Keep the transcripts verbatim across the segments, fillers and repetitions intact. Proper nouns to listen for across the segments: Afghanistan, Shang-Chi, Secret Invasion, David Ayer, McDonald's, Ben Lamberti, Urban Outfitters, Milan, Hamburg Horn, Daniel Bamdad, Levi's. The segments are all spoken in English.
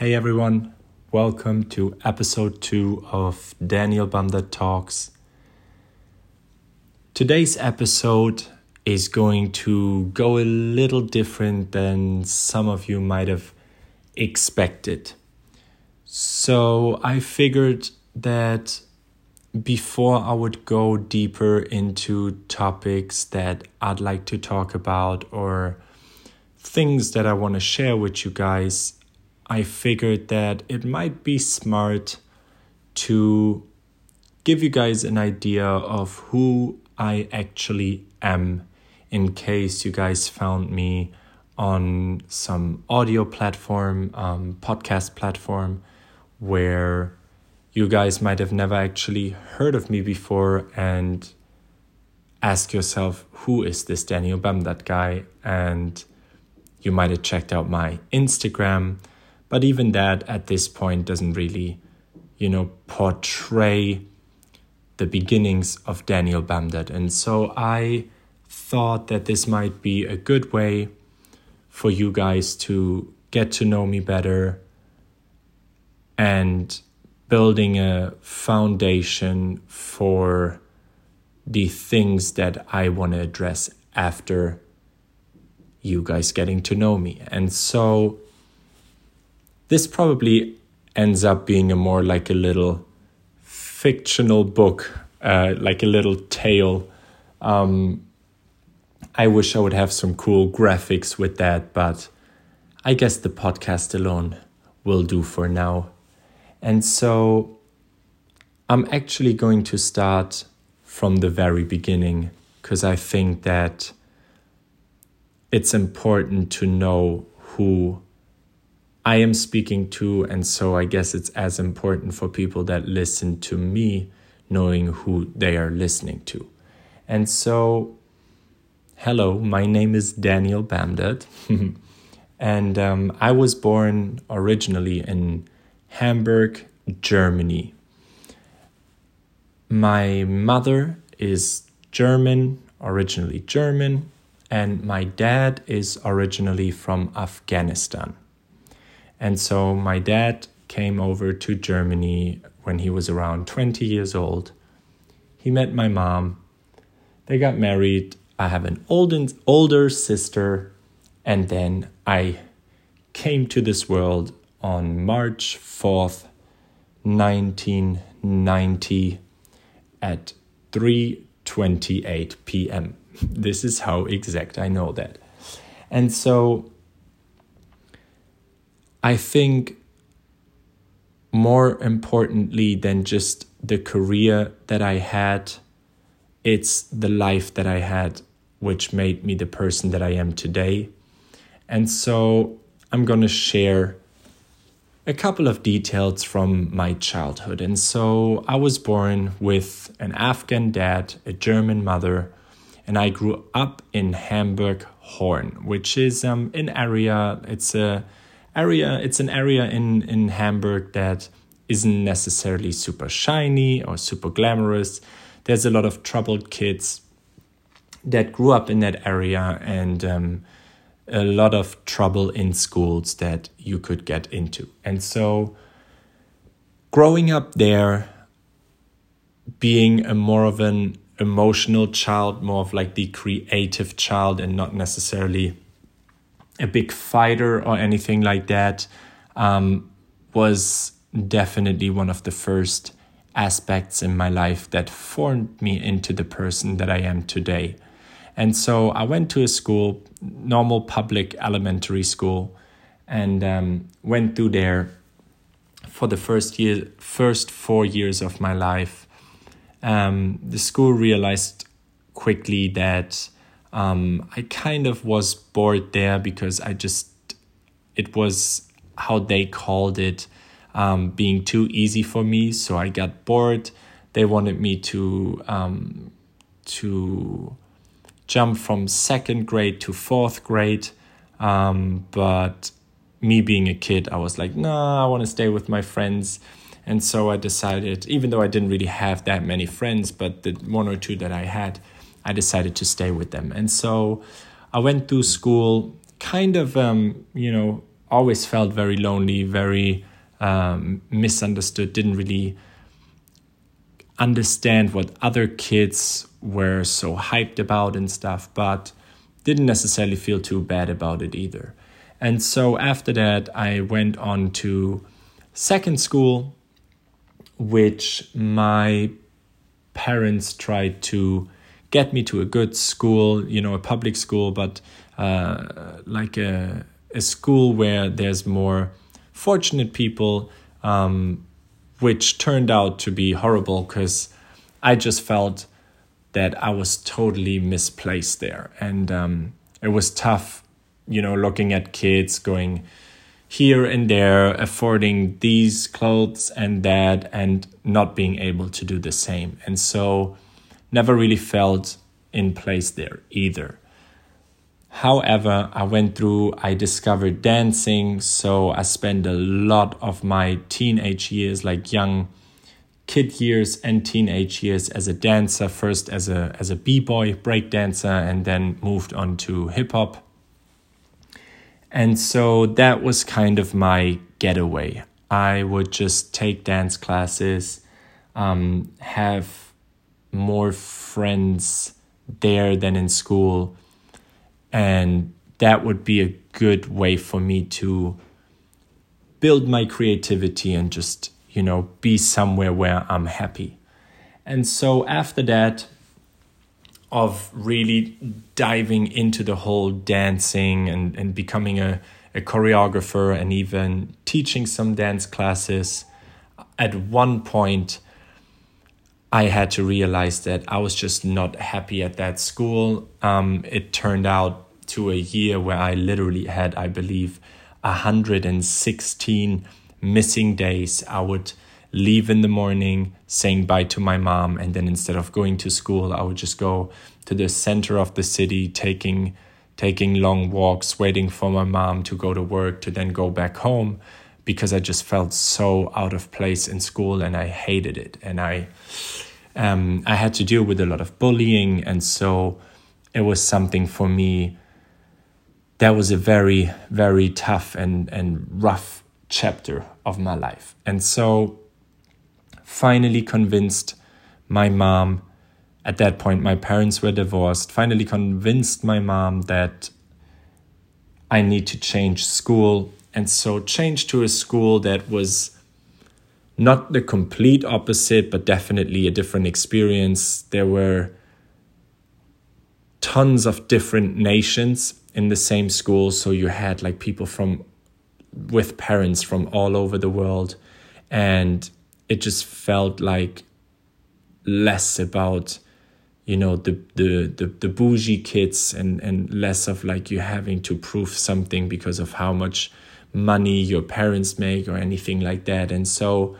Hey everyone, welcome to episode two of Daniel Bamdad Talks. Today's episode is going to go a little different than some of you might have expected. So I figured that before I would go deeper into topics that I'd like to talk about or things that I want to share with you guys, I figured that it might be smart to give you guys an idea of who I actually am in case you guys found me on some audio platform, um, podcast platform, where you guys might have never actually heard of me before and ask yourself, who is this Daniel Bamdad guy? And you might have checked out my Instagram. But even that at this point doesn't really, you know, portray the beginnings of Daniel Bamdad. And so I thought that this might be a good way for you guys to get to know me better and building a foundation for the things that I want to address after you guys getting to know me. And so this probably ends up being a more like a little fictional book, uh, like a little tale. Um, I wish I would have some cool graphics with that, but I guess the podcast alone will do for now. And so I'm actually going to start from the very beginning because I think that it's important to know who I am speaking to, and so I guess it's as important for people that listen to me knowing who they are listening to. And so, hello, my name is Daniel Bamdad, and um, I was born originally in Hamburg, Germany. My mother is German, originally German, and my dad is originally from Afghanistan. And so my dad came over to Germany when he was around twenty years old. He met my mom. They got married. I have an olden, older sister. And then I came to this world on March fourth, nineteen ninety at three twenty-eight p.m. This is how exact I know that. And so I think more importantly than just the career that I had, it's the life that I had, which made me the person that I am today. And so I'm going to share a couple of details from my childhood. And so I was born with an Afghan dad, a German mother, and I grew up in Hamburg Horn, which is um, an area, it's a area it's an area in in Hamburg that isn't necessarily super shiny or super glamorous. There's a lot of troubled kids that grew up in that area and um, a lot of trouble in schools that you could get into. And so growing up there, being a more of an emotional child, more of like the creative child and not necessarily a big fighter or anything like that, um, was definitely one of the first aspects in my life that formed me into the person that I am today. And so I went to a school, normal public elementary school, and um, went through there for the first year, first four years of my life. Um, the school realized quickly that Um, I kind of was bored there because I just, it was how they called it, um, being too easy for me. So I got bored. They wanted me to um, to jump from second grade to fourth grade. Um, but me being a kid, I was like, no, nah, I want to stay with my friends. And so I decided, even though I didn't really have that many friends, but the one or two that I had, I decided to stay with them. And so I went through school kind of, um, you know, always felt very lonely, very um, misunderstood, didn't really understand what other kids were so hyped about and stuff, but didn't necessarily feel too bad about it either. And so after that, I went on to second school, which my parents tried to get me to a good school, you know, a public school, but uh, like a, a school where there's more fortunate people, um, which turned out to be horrible because I just felt that I was totally misplaced there. And um, it was tough, you know, looking at kids going here and there, affording these clothes and that, and not being able to do the same. And so never really felt in place there either. However, I went through, I discovered dancing. So I spent a lot of my teenage years, like young kid years and teenage years, as a dancer, first as a as a b-boy break dancer, and then moved on to hip hop. And so that was kind of my getaway. I would just take dance classes, um, have more friends there than in school. And that would be a good way for me to build my creativity and just, you know, be somewhere where I'm happy. And so after that, of really diving into the whole dancing and, and becoming a, a choreographer and even teaching some dance classes, at one point I had to realize that I was just not happy at that school. Um, it turned out to a year where I literally had, I believe, one hundred sixteen missing days. I would leave in the morning saying bye to my mom, and then instead of going to school, I would just go to the center of the city, taking taking long walks, waiting for my mom to go to work, to then go back home, because I just felt so out of place in school and I hated it. And I um, I had to deal with a lot of bullying, and so it was something for me that was a very, very tough and, and rough chapter of my life. And so finally convinced my mom, at that point my parents were divorced, finally convinced my mom that I need to change school. And so changed to a school that was not the complete opposite, but definitely a different experience. There were tons of different nations in the same school. So you had like people from with parents from all over the world, and it just felt like less about, you know, the the the, the bougie kids and, and less of like you having to prove something because of how much money your parents make or anything like that. And so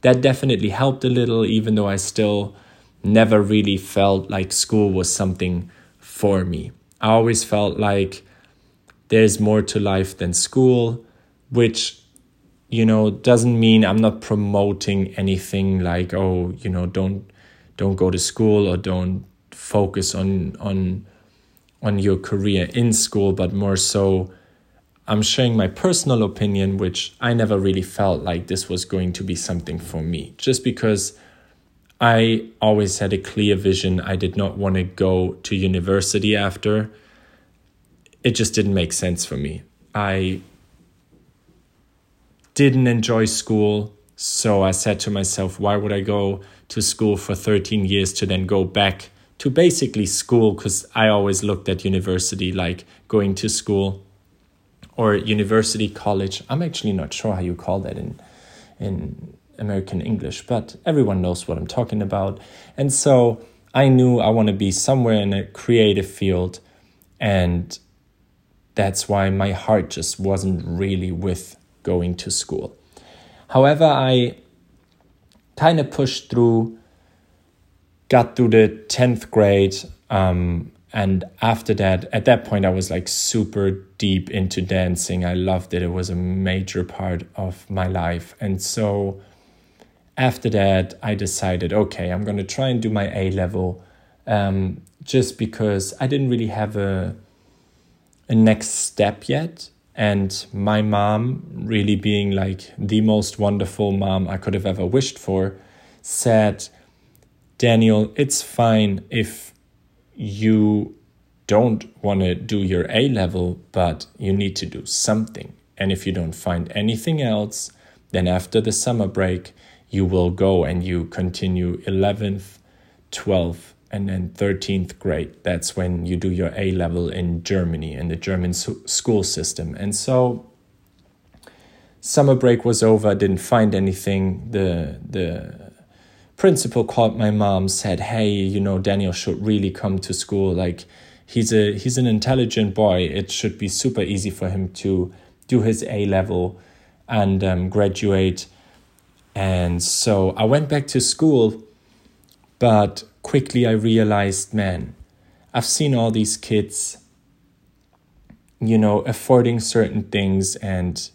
that definitely helped a little, even though I still never really felt like school was something for me. I always felt like there's more to life than school, which, you know, doesn't mean I'm not promoting anything like, oh, you know, don't don't go to school or don't focus on on on your career in school, but more so I'm sharing my personal opinion, which I never really felt like this was going to be something for me, just because I always had a clear vision. I did not want to go to university after. It just didn't make sense for me. I didn't enjoy school. So I said to myself, why would I go to school for thirteen years to then go back to basically school? Because I always looked at university like going to school or university college. I'm actually not sure how you call that in, in American English, but everyone knows what I'm talking about. And so I knew I want to be somewhere in a creative field. And that's why my heart just wasn't really with going to school. However, I kind of pushed through, got through the tenth grade. Um, and after that, at that point, I was like super deep into dancing. I loved it. It was a major part of my life. And so after that, I decided, okay, I'm going to try and do my A level, um, just because I didn't really have a, a next step yet. And my mom, really being like the most wonderful mom I could have ever wished for, said, Daniel, it's fine if you don't want to do your A-level, but you need to do something. And if you don't find anything else, then after the summer break, you will go and you continue eleventh, twelfth, and then thirteenth grade. That's when you do your A-level in Germany, in the German school system. And so summer break was over, didn't find anything. The, the principal called my mom, said, hey, you know, Daniel should really come to school. Like, he's a he's an intelligent boy. It should be super easy for him to do his A-level and um, graduate. And so I went back to school, but quickly I realized, man, I've seen all these kids, you know, affording certain things, and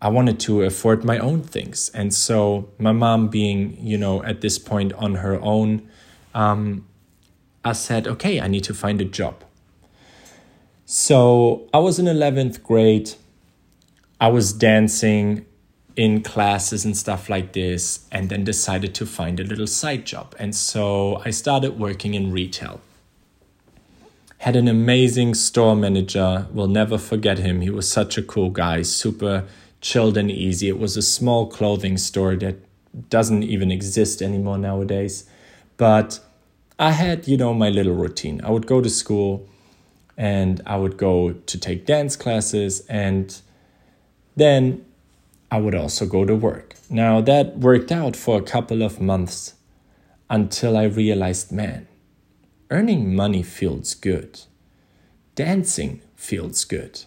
I wanted to afford my own things. And so my mom being, you know, at this point on her own, um, I said, okay, I need to find a job. So I was in eleventh grade. I was dancing in classes and stuff like this, and then decided to find a little side job. And so I started working in retail. Had an amazing store manager. Will never forget him. He was such a cool guy, super chilled and easy. It was a small clothing store that doesn't even exist anymore nowadays. But I had, you know, my little routine. I would go to school and I would go to take dance classes, and then I would also go to work. Now, that worked out for a couple of months until I realized, man, earning money feels good. Dancing feels good.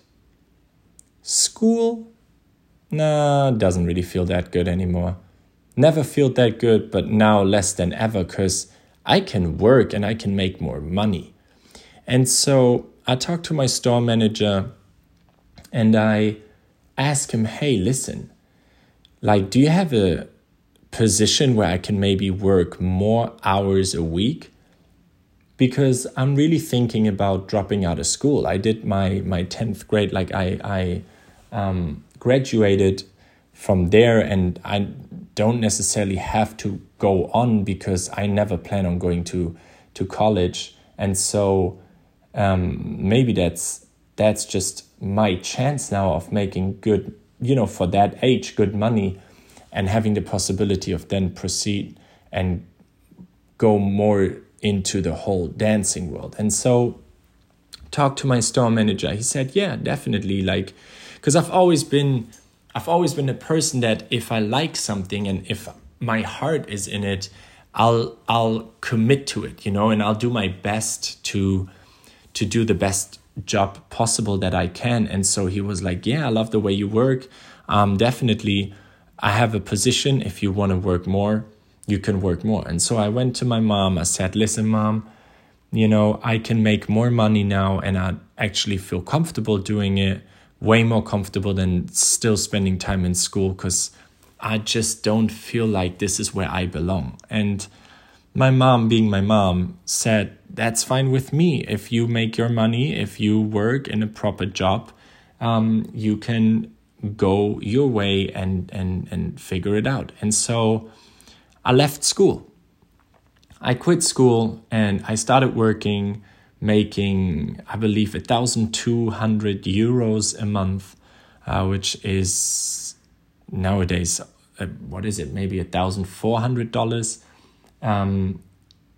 School, nah, doesn't really feel that good anymore. Never felt that good, but now less than ever, because I can work and I can make more money. And so I talked to my store manager and I ask him, hey, listen, like, do you have a position where I can maybe work more hours a week? Because I'm really thinking about dropping out of school. I did my my tenth grade, like I, I um, graduated from there, and I don't necessarily have to go on because I never plan on going to, to college. And so um, maybe that's that's just my chance now of making good, you know, for that age, good money, and having the possibility of then proceed and go more into the whole dancing world. And so talk to my store manager. He said, yeah, definitely. Like, because I've always been, I've always been a person that if I like something and if my heart is in it, I'll, I'll commit to it, you know, and I'll do my best to, to do the best job possible that I can. And so he was like, yeah, I love the way you work. Um, definitely, I have a position. If you want to work more, you can work more. And so I went to my mom. I said, listen, mom, you know, I can make more money now, and I actually feel comfortable doing it, way more comfortable than still spending time in school, because I just don't feel like this is where I belong. And my mom, being my mom, said, that's fine with me. If you make your money, if you work in a proper job, um, you can go your way and, and, and figure it out. And so I left school. I quit school and I started working, making, I believe, one thousand two hundred euros a month, uh, which is nowadays, uh, what is it? Maybe one thousand four hundred dollars. Um,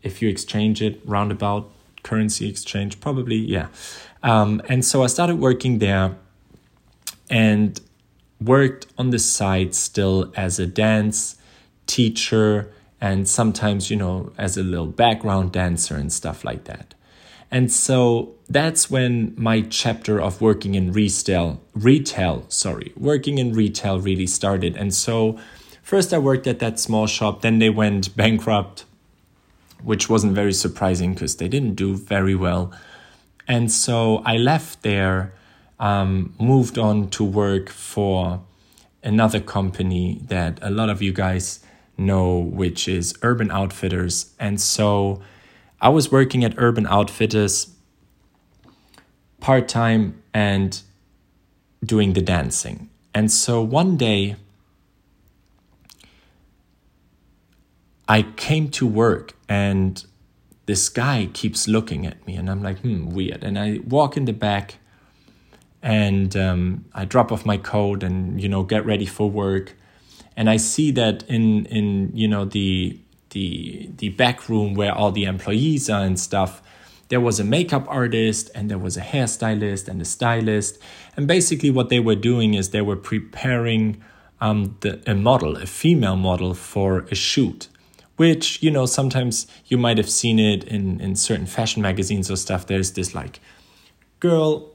if you exchange it, roundabout currency exchange, probably, yeah. Um, and so I started working there and worked on the side still as a dance teacher and sometimes, you know, as a little background dancer and stuff like that. And so that's when my chapter of working in retail, retail, sorry, working in retail really started. And so first, I worked at that small shop. Then they went bankrupt, which wasn't very surprising because they didn't do very well. And so I left there, um, moved on to work for another company that a lot of you guys know, which is Urban Outfitters. And so I was working at Urban Outfitters part-time, and doing the dancing. And so one day, I came to work and this guy keeps looking at me and I'm like, hmm, weird. And I walk in the back and um, I drop off my coat and, you know, get ready for work. And I see that in, in you know, the, the, the back room where all the employees are and stuff, there was a makeup artist and there was a hairstylist and a stylist. And basically what they were doing is they were preparing um, the, a model, a female model for a shoot, which, you know, sometimes you might have seen it in, in certain fashion magazines or stuff. There's this like girl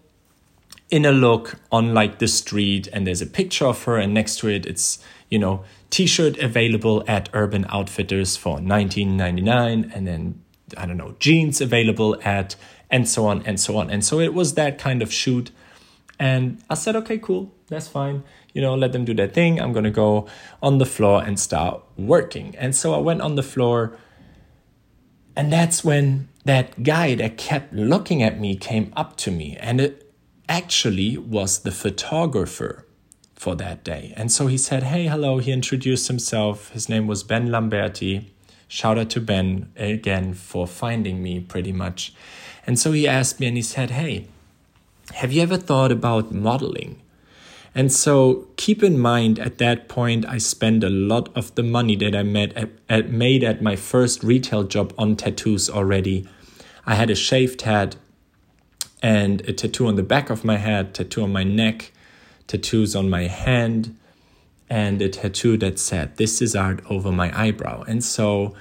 in a look on like the street and there's a picture of her and next to it, it's, you know, t-shirt available at Urban Outfitters for nineteen ninety-nine and then I don't know, jeans available at, and so on and so on. And so it was that kind of shoot. And I said, okay, cool, that's fine. You know, let them do their thing. I'm going to go on the floor and start working. And so I went on the floor. And that's when that guy that kept looking at me came up to me. And it actually was the photographer for that day. And so he said, hey, hello. He introduced himself. His name was Ben Lamberti. Shout out to Ben again for finding me pretty much. And so he asked me and he said, hey, have you ever thought about modeling? And so keep in mind at that point, I spent a lot of the money that I made at, at, made at my first retail job on tattoos already. I had a shaved head and a tattoo on the back of my head, tattoo on my neck, tattoos on my hand, and a tattoo that said, this is art over my eyebrow. And so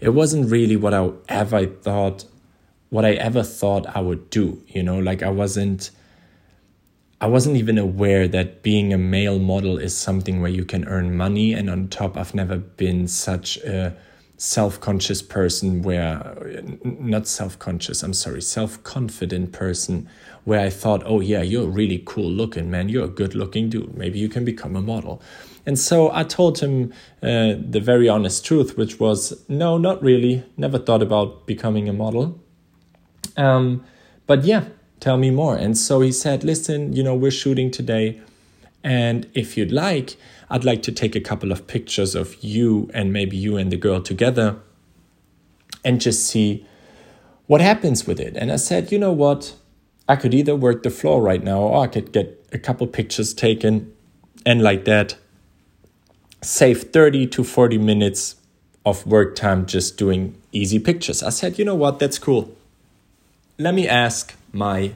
it wasn't really what I ever thought, what I ever thought I would do. You know, like I wasn't, I wasn't even aware that being a male model is something where you can earn money. And on top, I've never been such a self-conscious person where, not self-conscious, I'm sorry, self-confident person where I thought, oh yeah, you're really cool looking, man. You're a good looking dude. Maybe you can become a model. And so I told him uh, the very honest truth, which was, no, not really. Never thought about becoming a model. Um, but yeah, tell me more. And so he said, listen, you know, we're shooting today. And if you'd like, I'd like to take a couple of pictures of you and maybe you and the girl together and just see what happens with it. And I said, you know what? I could either work the floor right now or I could get a couple pictures taken and like that save thirty to forty minutes of work time just doing easy pictures. I said, you know what? That's cool. Let me ask my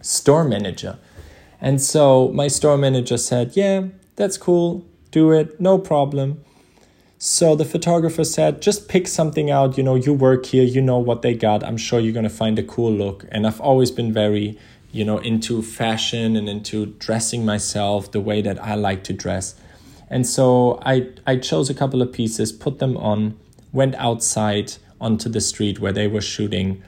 store manager. And so my store manager said, yeah, that's cool. Do it. No problem. So the photographer said, just pick something out. You know, you work here. You know what they got. I'm sure you're going to find a cool look. And I've always been very, you know, into fashion and into dressing myself the way that I like to dress. And so I, I chose a couple of pieces, put them on, went outside onto the street where they were shooting.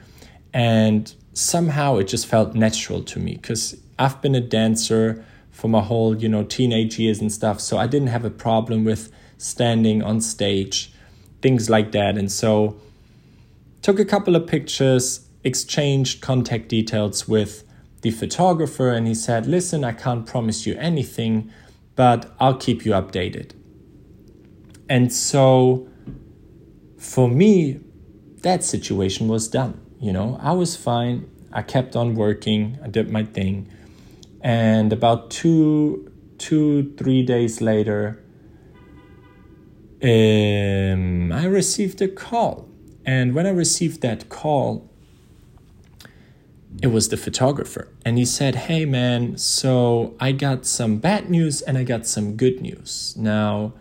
And somehow it just felt natural to me because I've been a dancer for my whole, you know, teenage years and stuff. So I didn't have a problem with standing on stage, things like that. And so took a couple of pictures, exchanged contact details with the photographer. And he said, listen, I can't promise you anything, but I'll keep you updated. And so for me, that situation was done. You know, I was fine. I kept on working. I did my thing. And about two, two, three days later, um, I received a call. And when I received that call, it was the photographer. And he said, hey, man, so I got some bad news and I got some good news. Now,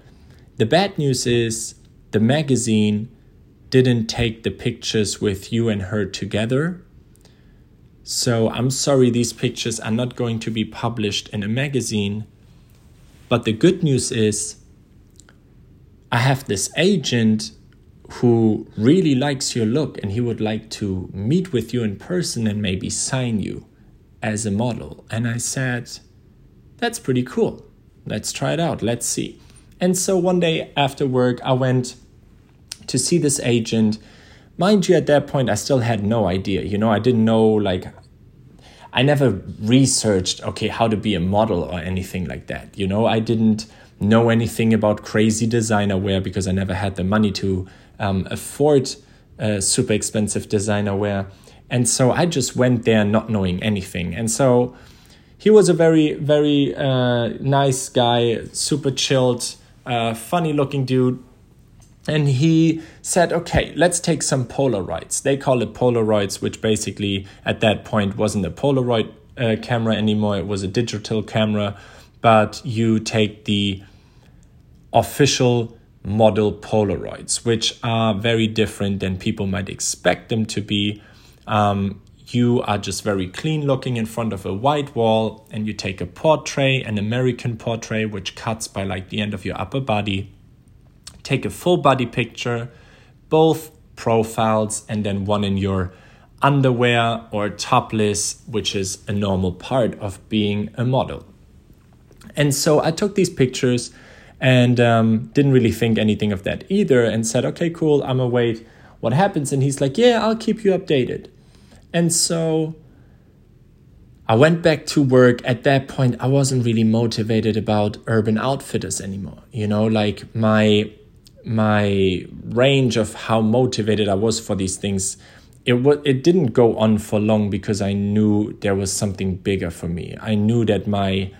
the bad news is the magazine didn't take the pictures with you and her together. So I'm sorry, these pictures are not going to be published in a magazine. But the good news is I have this agent who really likes your look and he would like to meet with you in person and maybe sign you as a model. And I said, that's pretty cool. Let's try it out. Let's see. And so one day after work, I went to see this agent. Mind you, at that point, I still had no idea. You know, I didn't know, like, I never researched, okay, how to be a model or anything like that. You know, I didn't know anything about crazy designer wear because I never had the money to um, afford uh, super expensive designer wear. And so I just went there not knowing anything. And so he was a very, very uh, nice guy, super chilled, uh, funny looking dude. And he said, okay, let's take some Polaroids. They call it Polaroids, which basically at that point wasn't a Polaroid uh, camera anymore. It was a digital camera, but you take the official model Polaroids, which are very different than people might expect them to be. Um, you are just very clean looking in front of a white wall, and you take a portrait, an American portrait, which cuts by like the end of your upper body. Take a full body picture, both profiles, and then one in your underwear or topless, which is a normal part of being a model. And so I took these pictures and um, didn't really think anything of that either and said, okay, cool, I'm await what happens. And he's like, yeah, I'll keep you updated. And so I went back to work. At that point, I wasn't really motivated about Urban Outfitters anymore. You know, like my... my range of how motivated I was for these things, it w- it didn't go on for long because I knew there was something bigger for me. I knew that my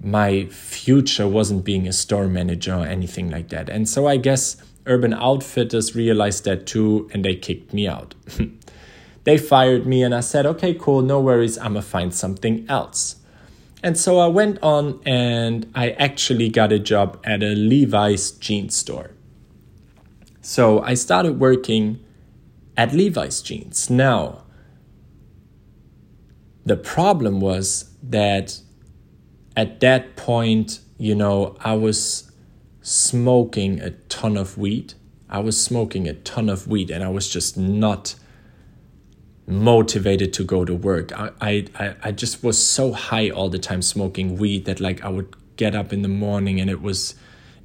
my future wasn't being a store manager or anything like that. And so I guess Urban Outfitters realized that too, and they kicked me out. They fired me, and I said, okay, cool, no worries, I'm gonna find something else. And so I went on, and I actually got a job at a Levi's jeans store. So I started working at Levi's jeans. Now, the problem was that at that point, you know, I was smoking a ton of weed. I was smoking a ton of weed and I was just not motivated to go to work. I, I, I just was so high all the time smoking weed that like I would get up in the morning and it was...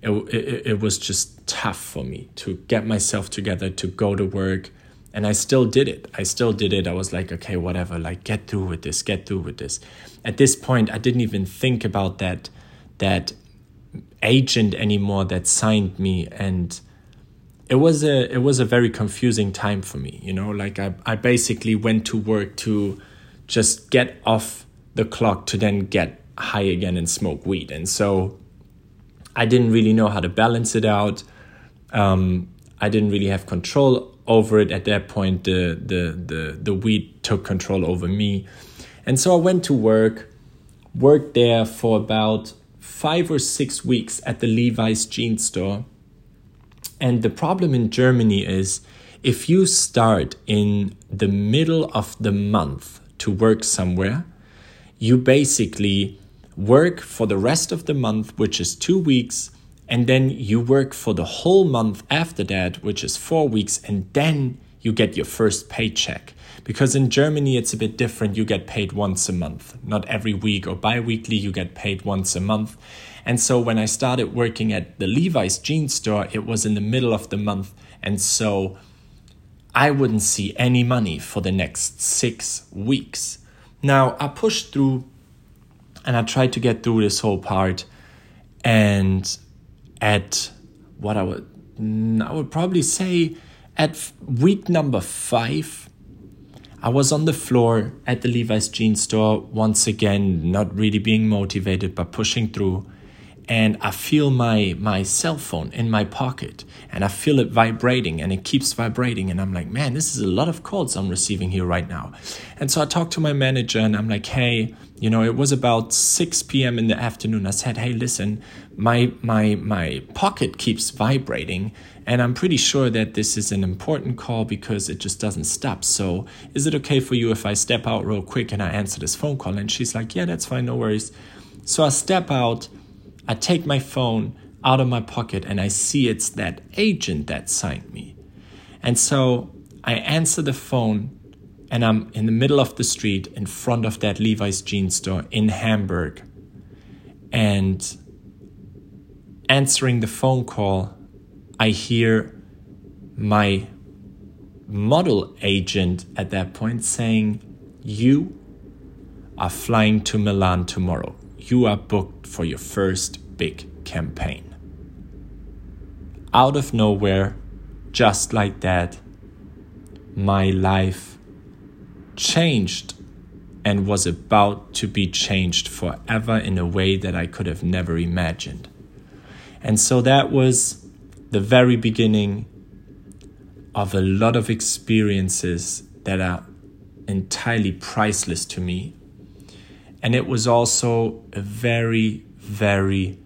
It, it it was just tough for me to get myself together to go to work. And I still did it. I still did it. I was like, okay, whatever, like get through with this, get through with this. At this point, I didn't even think about that, that agent anymore that signed me. And it was a, it was a very confusing time for me. You know, like I, I basically went to work to just get off the clock to then get high again and smoke weed. And so I didn't really know how to balance it out. Um, I didn't really have control over it at that point. The, the the the weed took control over me, and so I went to work. Worked there for about five or six weeks at the Levi's jeans store. And the problem in Germany is, if you start in the middle of the month to work somewhere, you basically work for the rest of the month, which is two weeks, and then you work for the whole month after that, which is four weeks, and then you get your first paycheck. Because in Germany, it's a bit different. You get paid once a month, not every week or bi-weekly. You get paid once a month. And so when I started working at the Levi's jeans store, it was in the middle of the month. And so I wouldn't see any money for the next six weeks. Now, I pushed through and I tried to get through this whole part. And at what I would, I would probably say at week number five, I was on the floor at the Levi's jeans store. Once again, not really being motivated, but pushing through. And I feel my, my cell phone in my pocket and I feel it vibrating and it keeps vibrating. And I'm like, man, this is a lot of calls I'm receiving here right now. And so I talked to my manager and I'm like, hey, you know, it was about six p.m. in the afternoon. I said, hey, listen, my, my, my pocket keeps vibrating and I'm pretty sure that this is an important call because it just doesn't stop. So is it okay for you if I step out real quick and I answer this phone call? And she's like, yeah, that's fine. No worries. So I step out. I take my phone out of my pocket and I see it's that agent that signed me. And so I answer the phone and I'm in the middle of the street in front of that Levi's jeans store in Hamburg. And answering the phone call, I hear my model agent at that point saying, you are flying to Milan tomorrow. You are booked for your first big campaign. Out of nowhere, just like that, my life changed and was about to be changed forever in a way that I could have never imagined. And so that was the very beginning of a lot of experiences that are entirely priceless to me. And it was also a very, very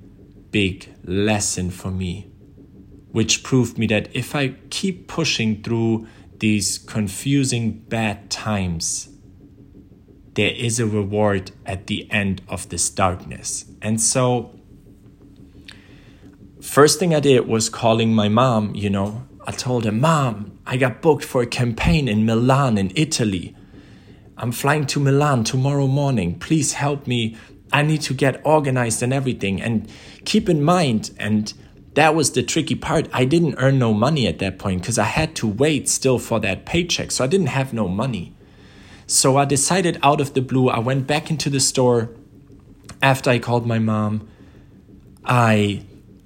big lesson for me, which proved me that if I keep pushing through these confusing bad times, there is a reward at the end of this darkness. And so, first thing I did was calling my mom, you know. I told her, Mom, I got booked for a campaign in Milan in Italy. I'm flying to Milan tomorrow morning. Please help me. I need to get organized and everything. And keep in mind, and that was the tricky part, I didn't earn no money at that point because I had to wait still for that paycheck. So I didn't have no money. So I decided out of the blue, I went back into the store after I called my mom. I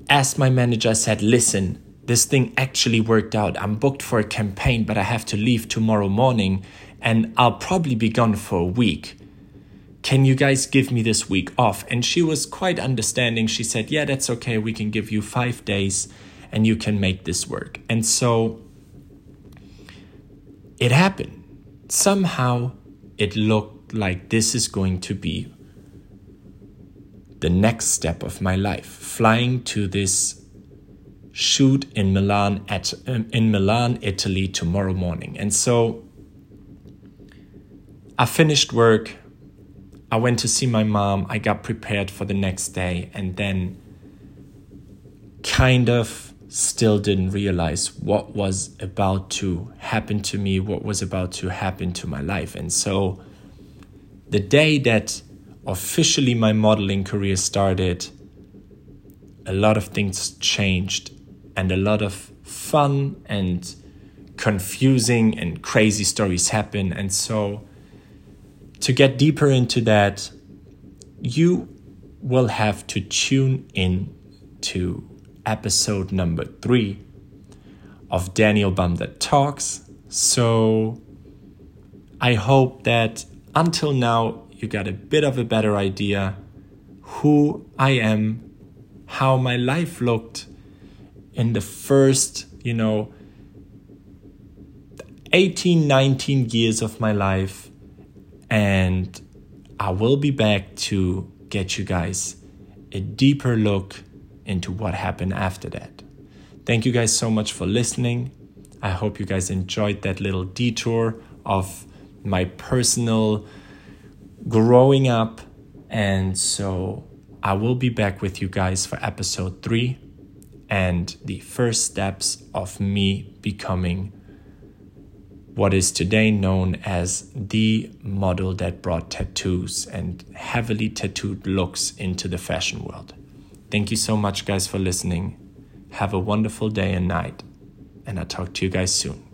asked my manager, I said, listen, this thing actually worked out. I'm booked for a campaign, but I have to leave tomorrow morning and I'll probably be gone for a week. Can you guys give me this week off? And she was quite understanding. She said, yeah, that's okay. We can give you five days and you can make this work. And so it happened. Somehow it looked like this is going to be the next step of my life. Flying to this shoot in Milan, at, in Milan, Italy tomorrow morning. And so I finished work. I went to see my mom. I got prepared for the next day and then kind of still didn't realize what was about to happen to me, what was about to happen to my life. And so the day that officially my modeling career started, a lot of things changed and a lot of fun and confusing and crazy stories happen. And so to get deeper into that, you will have to tune in to episode number three of Daniel Bamdad Talks. So I hope that until now you got a bit of a better idea who I am, how my life looked in the first, you know, eighteen, nineteen years of my life. And I will be back to get you guys a deeper look into what happened after that. Thank you guys so much for listening. I hope you guys enjoyed that little detour of my personal growing up. And so I will be back with you guys for episode three and the first steps of me becoming what is today known as the model that brought tattoos and heavily tattooed looks into the fashion world. Thank you so much, guys, for listening. Have a wonderful day and night, and I'll talk to you guys soon.